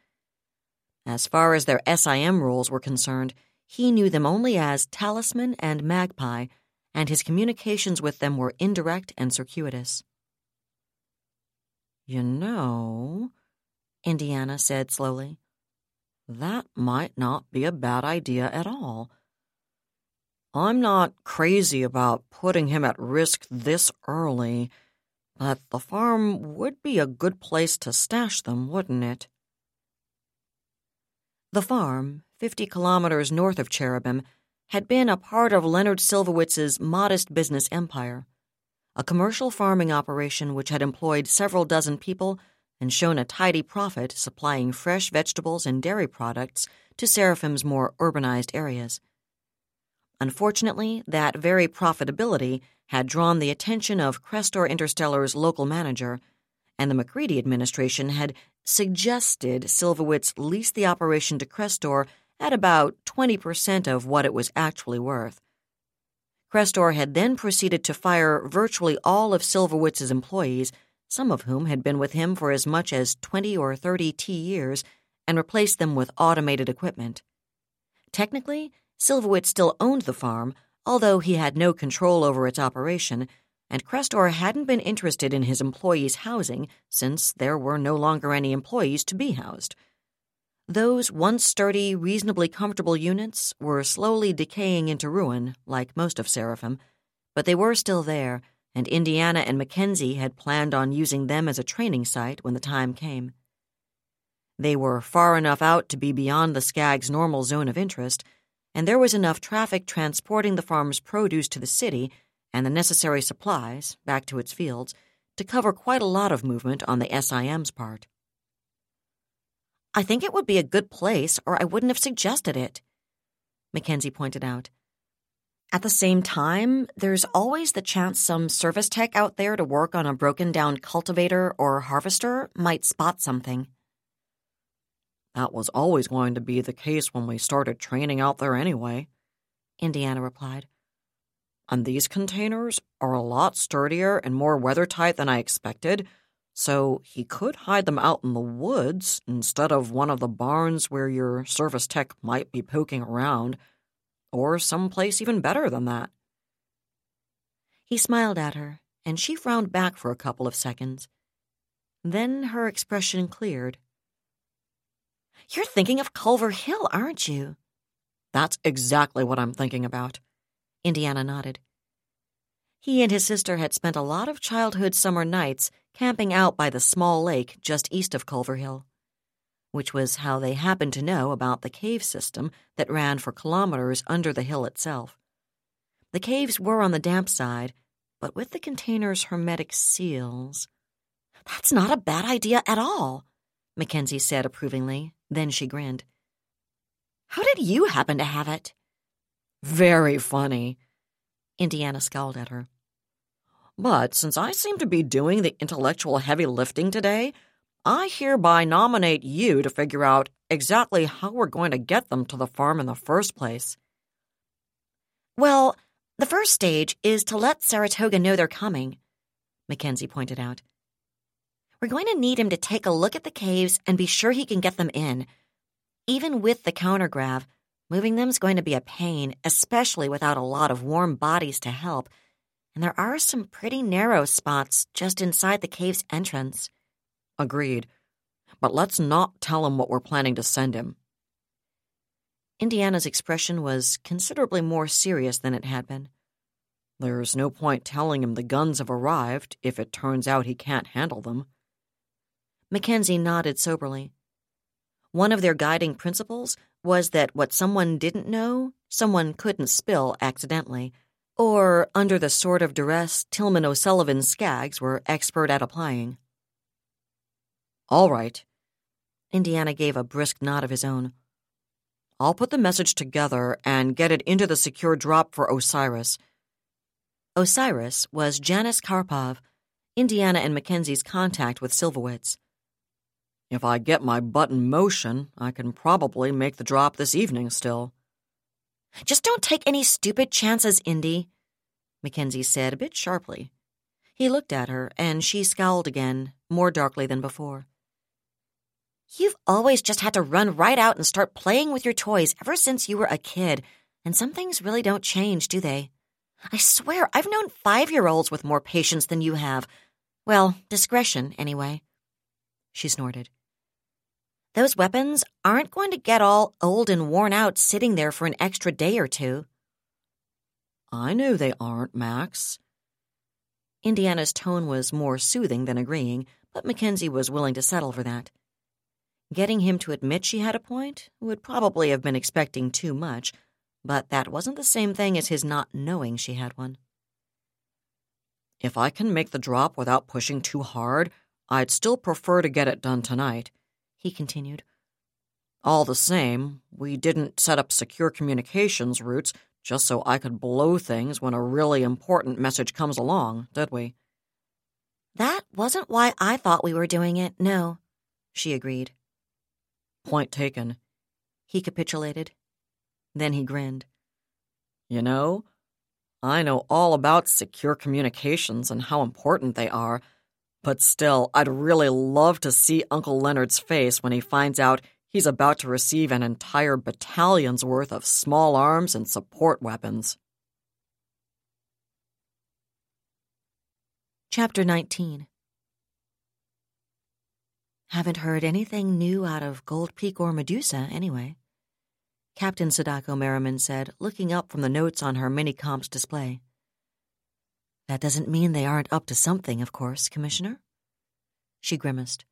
As far as their S I M roles were concerned, he knew them only as Talisman and Magpie, and his communications with them were indirect and circuitous. "You know," Indiana said slowly, "that might not be a bad idea at all. I'm not crazy about putting him at risk this early, but the farm would be a good place to stash them, wouldn't it?" The farm, fifty kilometers north of Cherubim, had been a part of Leonard Silvowitz's modest business empire, a commercial farming operation which had employed several dozen people and shown a tidy profit supplying fresh vegetables and dairy products to Seraphim's more urbanized areas. Unfortunately, that very profitability had drawn the attention of Crestor Interstellar's local manager, and the McCready administration had suggested Silvowitz lease the operation to Crestor at about twenty percent of what it was actually worth. Crestor had then proceeded to fire virtually all of Silvowitz's employees, some of whom had been with him for as much as twenty or thirty T years, and replaced them with automated equipment. Technically, Silvowitz still owned the farm, although he had no control over its operation, and Crestor hadn't been interested in his employees' housing since there were no longer any employees to be housed. Those once sturdy, reasonably comfortable units were slowly decaying into ruin, like most of Seraphim, but they were still there, and Indiana and Mackenzie had planned on using them as a training site when the time came. They were far enough out to be beyond the Skag's normal zone of interest, and there was enough traffic transporting the farm's produce to the city and the necessary supplies back to its fields to cover quite a lot of movement on the S I M's part. "I think it would be a good place, or I wouldn't have suggested it," Mackenzie pointed out. "At the same time, there's always the chance some service tech out there to work on a broken-down cultivator or harvester might spot something." "That was always going to be the case when we started training out there anyway," Indiana replied. "And these containers are a lot sturdier and more weather-tight than I expected, so he could hide them out in the woods instead of one of the barns where your service tech might be poking around, or someplace even better than that. He smiled at her, and she frowned back for a couple of seconds. Then her expression cleared. "You're thinking of Culver Hill, aren't you?" "That's exactly what I'm thinking about," Indiana nodded. He and his sister had spent a lot of childhood summer nights camping out by the small lake just east of Culver Hill, which was how they happened to know about the cave system that ran for kilometers under the hill itself. The caves were on the damp side, but with the container's hermetic seals. "That's not a bad idea at all," Mackenzie said approvingly. Then she grinned. "How did you happen to have it?" "Very funny," Indiana scowled at her. "But since I seem to be doing the intellectual heavy lifting today, I hereby nominate you to figure out exactly how we're going to get them to the farm in the first place." "Well, the first stage is to let Saratoga know they're coming," Mackenzie pointed out. "We're going to need him to take a look at the caves and be sure he can get them in. Even with the countergrav, moving them's going to be a pain, especially without a lot of warm bodies to help, and there are some pretty narrow spots just inside the cave's entrance." "Agreed. But let's not tell him what we're planning to send him." Indiana's expression was considerably more serious than it had been. "There's no point telling him the guns have arrived if it turns out he can't handle them." Mackenzie nodded soberly. One of their guiding principles was that what someone didn't know, someone couldn't spill accidentally, or under the sort of duress Tillman O'Sullivan's Skaggs were expert at applying. "All right." Indiana gave a brisk nod of his own. "I'll put the message together and get it into the secure drop for Osiris." Osiris was Janice Karpov, Indiana and Mackenzie's contact with Silverwitz. "If I get my butt in motion, I can probably make the drop this evening still." "Just don't take any stupid chances, Indy," Mackenzie said a bit sharply. He looked at her, and she scowled again, more darkly than before. "You've always just had to run right out and start playing with your toys ever since you were a kid, and some things really don't change, do they? I swear, I've known five-year-olds with more patience than you have. Well, discretion, anyway." She snorted. "Those weapons aren't going to get all old and worn out sitting there for an extra day or two." "I know they aren't, Max." Indiana's tone was more soothing than agreeing, but Mackenzie was willing to settle for that. Getting him to admit she had a point would probably have been expecting too much, but that wasn't the same thing as his not knowing she had one. "If I can make the drop without pushing too hard, I'd still prefer to get it done tonight," he continued. "All the same, we didn't set up secure communications routes just so I could blow things when a really important message comes along, did we?" "That wasn't why I thought we were doing it, no," she agreed. "Point taken," he capitulated. Then he grinned. "You know, I know all about secure communications and how important they are, but still, I'd really love to see Uncle Leonard's face when he finds out he's about to receive an entire battalion's worth of small arms and support weapons." Chapter nineteen. "Haven't heard anything new out of Gold Peak or Medusa, anyway," Captain Sadako Merriman said, looking up from the notes on her mini-comp's display. "That doesn't mean they aren't up to something, of course, Commissioner." She grimaced.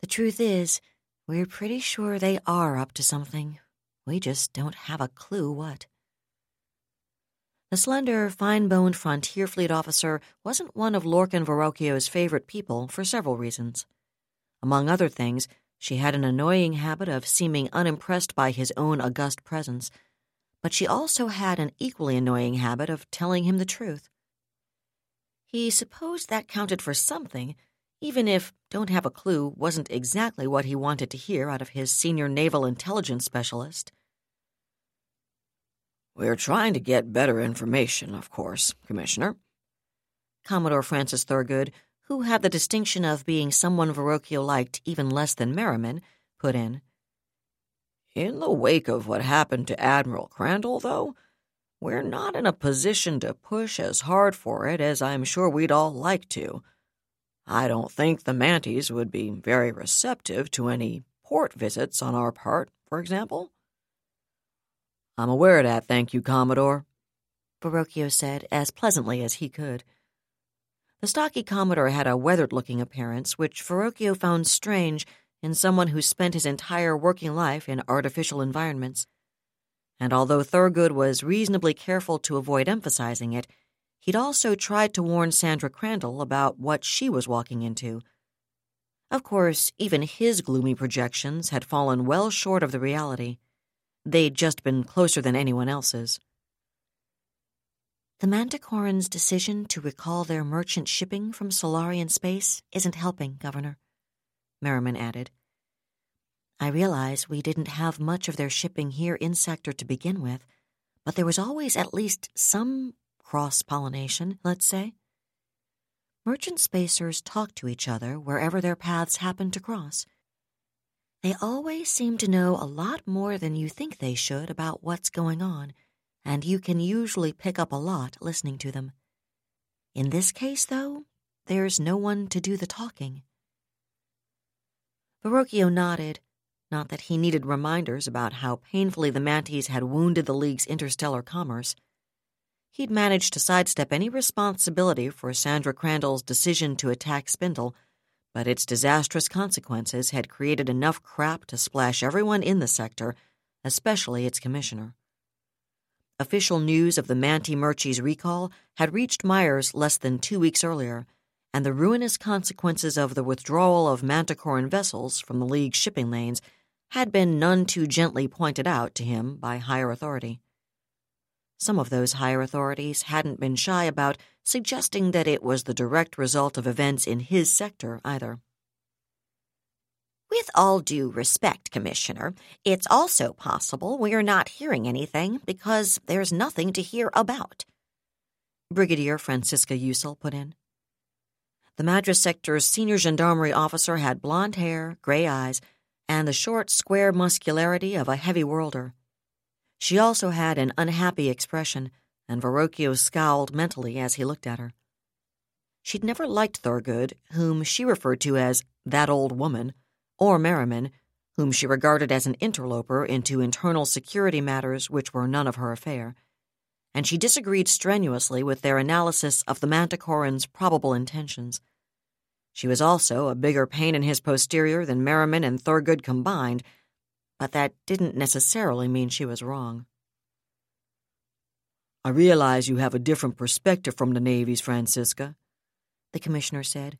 "The truth is, we're pretty sure they are up to something. We just don't have a clue what." The slender, fine-boned Frontier Fleet officer wasn't one of Lorcan Verrocchio's favorite people for several reasons. Among other things, she had an annoying habit of seeming unimpressed by his own august presence, but she also had an equally annoying habit of telling him the truth. He supposed that counted for something, even if "don't have a clue" wasn't exactly what he wanted to hear out of his senior naval intelligence specialist. "We're trying to get better information, of course, Commissioner." Commodore Francis Thurgood, who had the distinction of being someone Verrocchio liked even less than Merriman, put in. In the wake of what happened to Admiral Crandall, though, we're not in a position to push as hard for it as I'm sure we'd all like to. I don't think the Manties would be very receptive to any port visits on our part, for example." "I'm aware of that, thank you, Commodore," Verrocchio said, as pleasantly as he could. The stocky Commodore had a weathered-looking appearance, which Verrocchio found strange in someone who spent his entire working life in artificial environments. And although Thurgood was reasonably careful to avoid emphasizing it, he'd also tried to warn Sandra Crandall about what she was walking into. Of course, even his gloomy projections had fallen well short of the reality. They'd just been closer than anyone else's. "The Manticorans' decision to recall their merchant shipping from Solarian space isn't helping, Governor," Merriman added. "I realize we didn't have much of their shipping here in Sector to begin with, but there was always at least some cross-pollination, let's say. Merchant spacers talk to each other wherever their paths happen to cross. They always seem to know a lot more than you think they should about what's going on, and you can usually pick up a lot listening to them. In this case, though, there's no one to do the talking." Verrocchio nodded, not that he needed reminders about how painfully the Manties had wounded the League's interstellar commerce. He'd managed to sidestep any responsibility for Sandra Crandall's decision to attack Spindle, but its disastrous consequences had created enough crap to splash everyone in the sector, especially its commissioner. Official news of the Manti Murchie's recall had reached Myers less than two weeks earlier, and the ruinous consequences of the withdrawal of Manticoran vessels from the League's shipping lanes had been none too gently pointed out to him by higher authority. Some of those higher authorities hadn't been shy about suggesting that it was the direct result of events in his sector, either. "With all due respect, Commissioner, it's also possible we're not hearing anything because there's nothing to hear about," Brigadier Francisca Yussel put in. The Madras sector's senior gendarmerie officer had blonde hair, gray eyes, and the short, square muscularity of a heavy worlder. She also had an unhappy expression, and Verrocchio scowled mentally as he looked at her. She'd never liked Thurgood, whom she referred to as that old woman, or Merriman, whom she regarded as an interloper into internal security matters which were none of her affair, and she disagreed strenuously with their analysis of the Manticorans' probable intentions. She was also a bigger pain in his posterior than Merriman and Thurgood combined, but that didn't necessarily mean she was wrong. "I realize you have a different perspective from the Navy's, Francisca," the Commissioner said.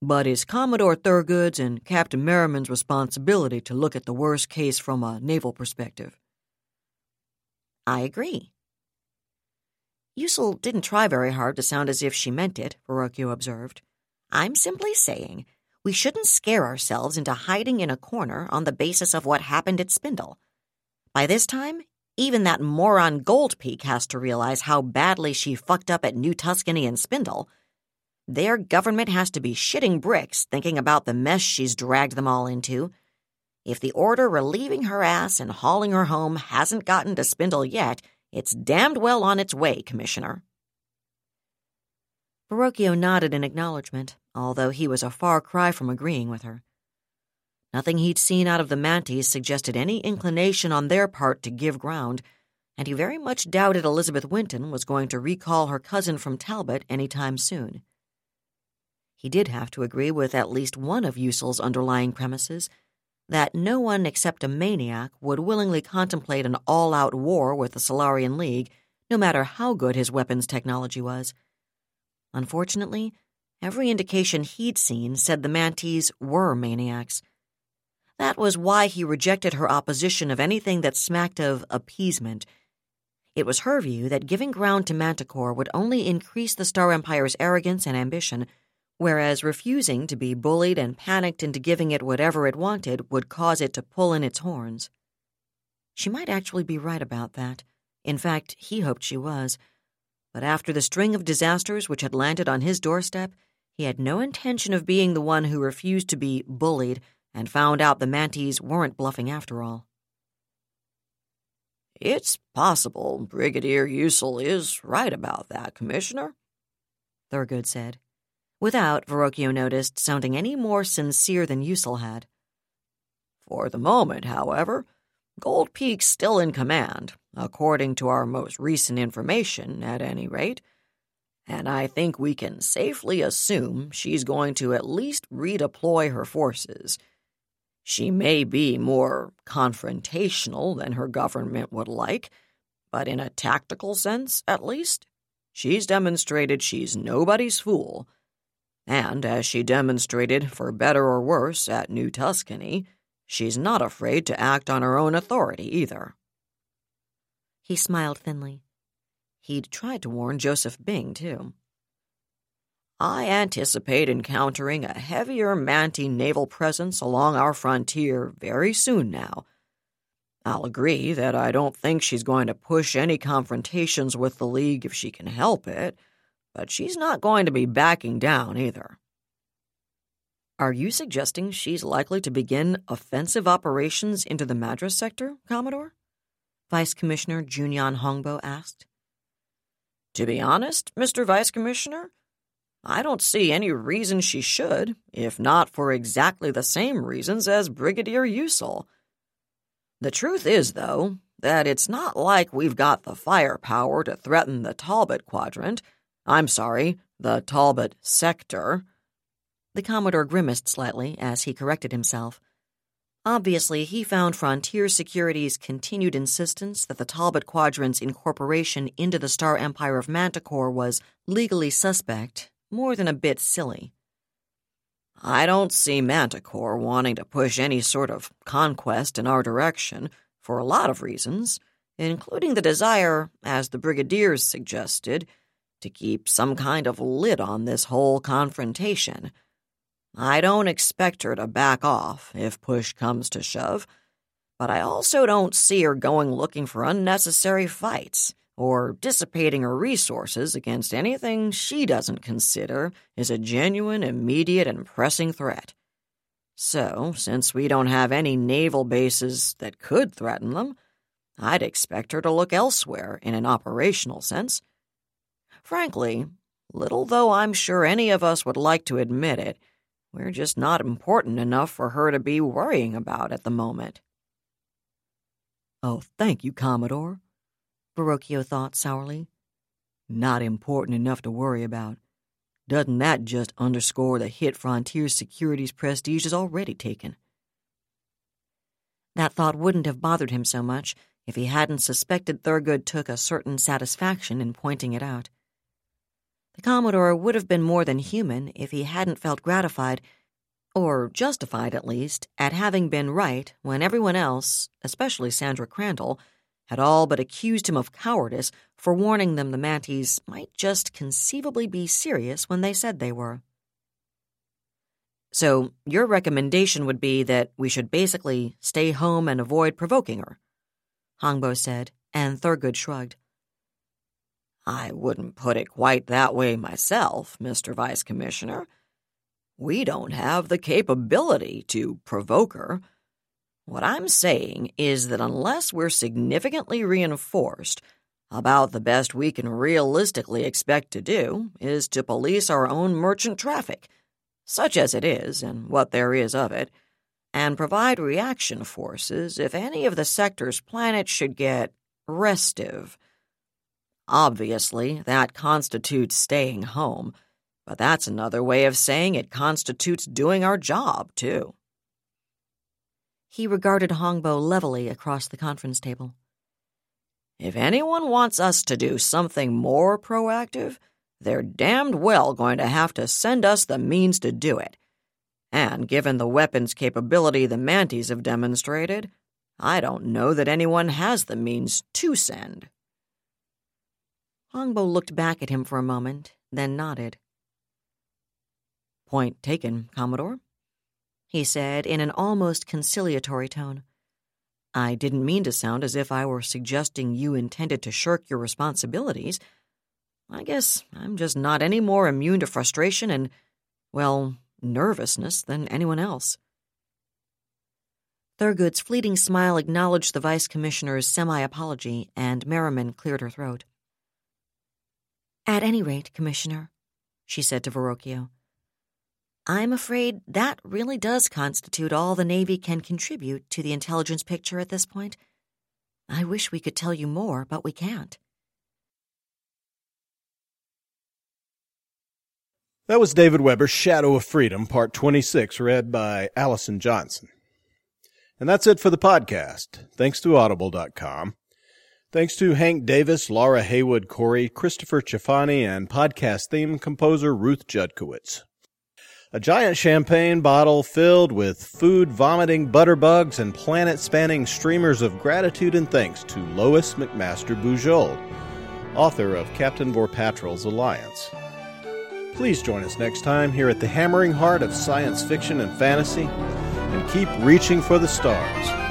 "But it's Commodore Thurgood's and Captain Merriman's responsibility to look at the worst case from a naval perspective." "I agree." "Yussel didn't try very hard to sound as if she meant it," Verrocchio observed. "I'm simply saying we shouldn't scare ourselves into hiding in a corner on the basis of what happened at Spindle. By this time, even that moron Goldpeak has to realize how badly she fucked up at New Tuscany and Spindle. Their government has to be shitting bricks thinking about the mess she's dragged them all into. If the order relieving her ass and hauling her home hasn't gotten to Spindle yet, it's damned well on its way, Commissioner." Verrocchio nodded in acknowledgment, although he was a far cry from agreeing with her. Nothing he'd seen out of the Manties suggested any inclination on their part to give ground, and he very much doubted Elizabeth Winton was going to recall her cousin from Talbot any time soon. He did have to agree with at least one of Yussel's underlying premises, that no one except a maniac would willingly contemplate an all-out war with the Solarian League, no matter how good his weapons technology was. Unfortunately, every indication he'd seen said the Manties were maniacs. That was why he rejected her opposition of anything that smacked of appeasement. It was her view that giving ground to Manticore would only increase the Star Empire's arrogance and ambition, whereas refusing to be bullied and panicked into giving it whatever it wanted would cause it to pull in its horns. She might actually be right about that. In fact, he hoped she was. But after the string of disasters which had landed on his doorstep, he had no intention of being the one who refused to be bullied and found out the Manties weren't bluffing after all. It's possible Brigadier Yussel is right about that, Commissioner, Thurgood said, without, Verrocchio noticed, sounding any more sincere than Yussel had. For the moment, however, Gold Peak's still in command, according to our most recent information, at any rate, and I think we can safely assume she's going to at least redeploy her forces. She may be more confrontational than her government would like, but in a tactical sense, at least, she's demonstrated she's nobody's fool. And as she demonstrated, for better or worse, at New Tuscany, she's not afraid to act on her own authority either. He smiled thinly. He'd tried to warn Joseph Bing, too. I anticipate encountering a heavier Manti naval presence along our frontier very soon now. I'll agree that I don't think she's going to push any confrontations with the League if she can help it, but she's not going to be backing down either. Are you suggesting she's likely to begin offensive operations into the Madras sector, Commodore? Vice Commissioner Junyan Hongbo asked. To be honest, Mister Vice Commissioner, I don't see any reason she should, if not for exactly the same reasons as Brigadier Yussel. The truth is, though, that it's not like we've got the firepower to threaten the Talbot Quadrant. I'm sorry, the Talbot Sector. The Commodore grimaced slightly as he corrected himself. Obviously, he found Frontier Security's continued insistence that the Talbot Quadrant's incorporation into the Star Empire of Manticore was legally suspect more than a bit silly. I don't see Manticore wanting to push any sort of conquest in our direction for a lot of reasons, including the desire, as the Brigadiers suggested, to keep some kind of lid on this whole confrontation. I don't expect her to back off if push comes to shove, but I also don't see her going looking for unnecessary fights or dissipating her resources against anything she doesn't consider is a genuine, immediate, and pressing threat. So, since we don't have any naval bases that could threaten them, I'd expect her to look elsewhere in an operational sense. Frankly, little though I'm sure any of us would like to admit it, we're just not important enough for her to be worrying about at the moment. Oh, thank you, Commodore, Verrocchio thought sourly. Not important enough to worry about. Doesn't that just underscore the hit Frontier Security's prestige is already taken? That thought wouldn't have bothered him so much if he hadn't suspected Thurgood took a certain satisfaction in pointing it out. The Commodore would have been more than human if he hadn't felt gratified, or justified at least, at having been right when everyone else, especially Sandra Crandall, had all but accused him of cowardice for warning them the Manties might just conceivably be serious when they said they were. So your recommendation would be that we should basically stay home and avoid provoking her, Hongbo said, and Thurgood shrugged. I wouldn't put it quite that way myself, Mister Vice Commissioner. We don't have the capability to provoke her. What I'm saying is that unless we're significantly reinforced, about the best we can realistically expect to do is to police our own merchant traffic, such as it is and what there is of it, and provide reaction forces if any of the sector's planets should get restive. Obviously, that constitutes staying home, but that's another way of saying it constitutes doing our job, too. He regarded Hongbo levelly across the conference table. If anyone wants us to do something more proactive, they're damned well going to have to send us the means to do it. And given the weapons capability the Manties have demonstrated, I don't know that anyone has the means to send. Hongbo looked back at him for a moment, then nodded. Point taken, Commodore, he said in an almost conciliatory tone. I didn't mean to sound as if I were suggesting you intended to shirk your responsibilities. I guess I'm just not any more immune to frustration and, well, nervousness than anyone else. Thurgood's fleeting smile acknowledged the Vice Commissioner's semi-apology, and Merriman cleared her throat. "At any rate, Commissioner," she said to Verrocchio, "I'm afraid that really does constitute all the Navy can contribute to the intelligence picture at this point. I wish we could tell you more, but we can't." That was David Weber's Shadow of Freedom, Part twenty-six, read by Allison Johnson. And that's it for the podcast. Thanks to Audible dot com. Thanks to Hank Davis, Laura Haywood Corey, Christopher Ciafani, and podcast theme composer Ruth Judkowitz. A giant champagne bottle filled with food-vomiting butterbugs and planet-spanning streamers of gratitude and thanks to Lois McMaster Bujold, author of Captain Vorpatril's Alliance. Please join us next time here at the hammering heart of science fiction and fantasy, and keep reaching for the stars.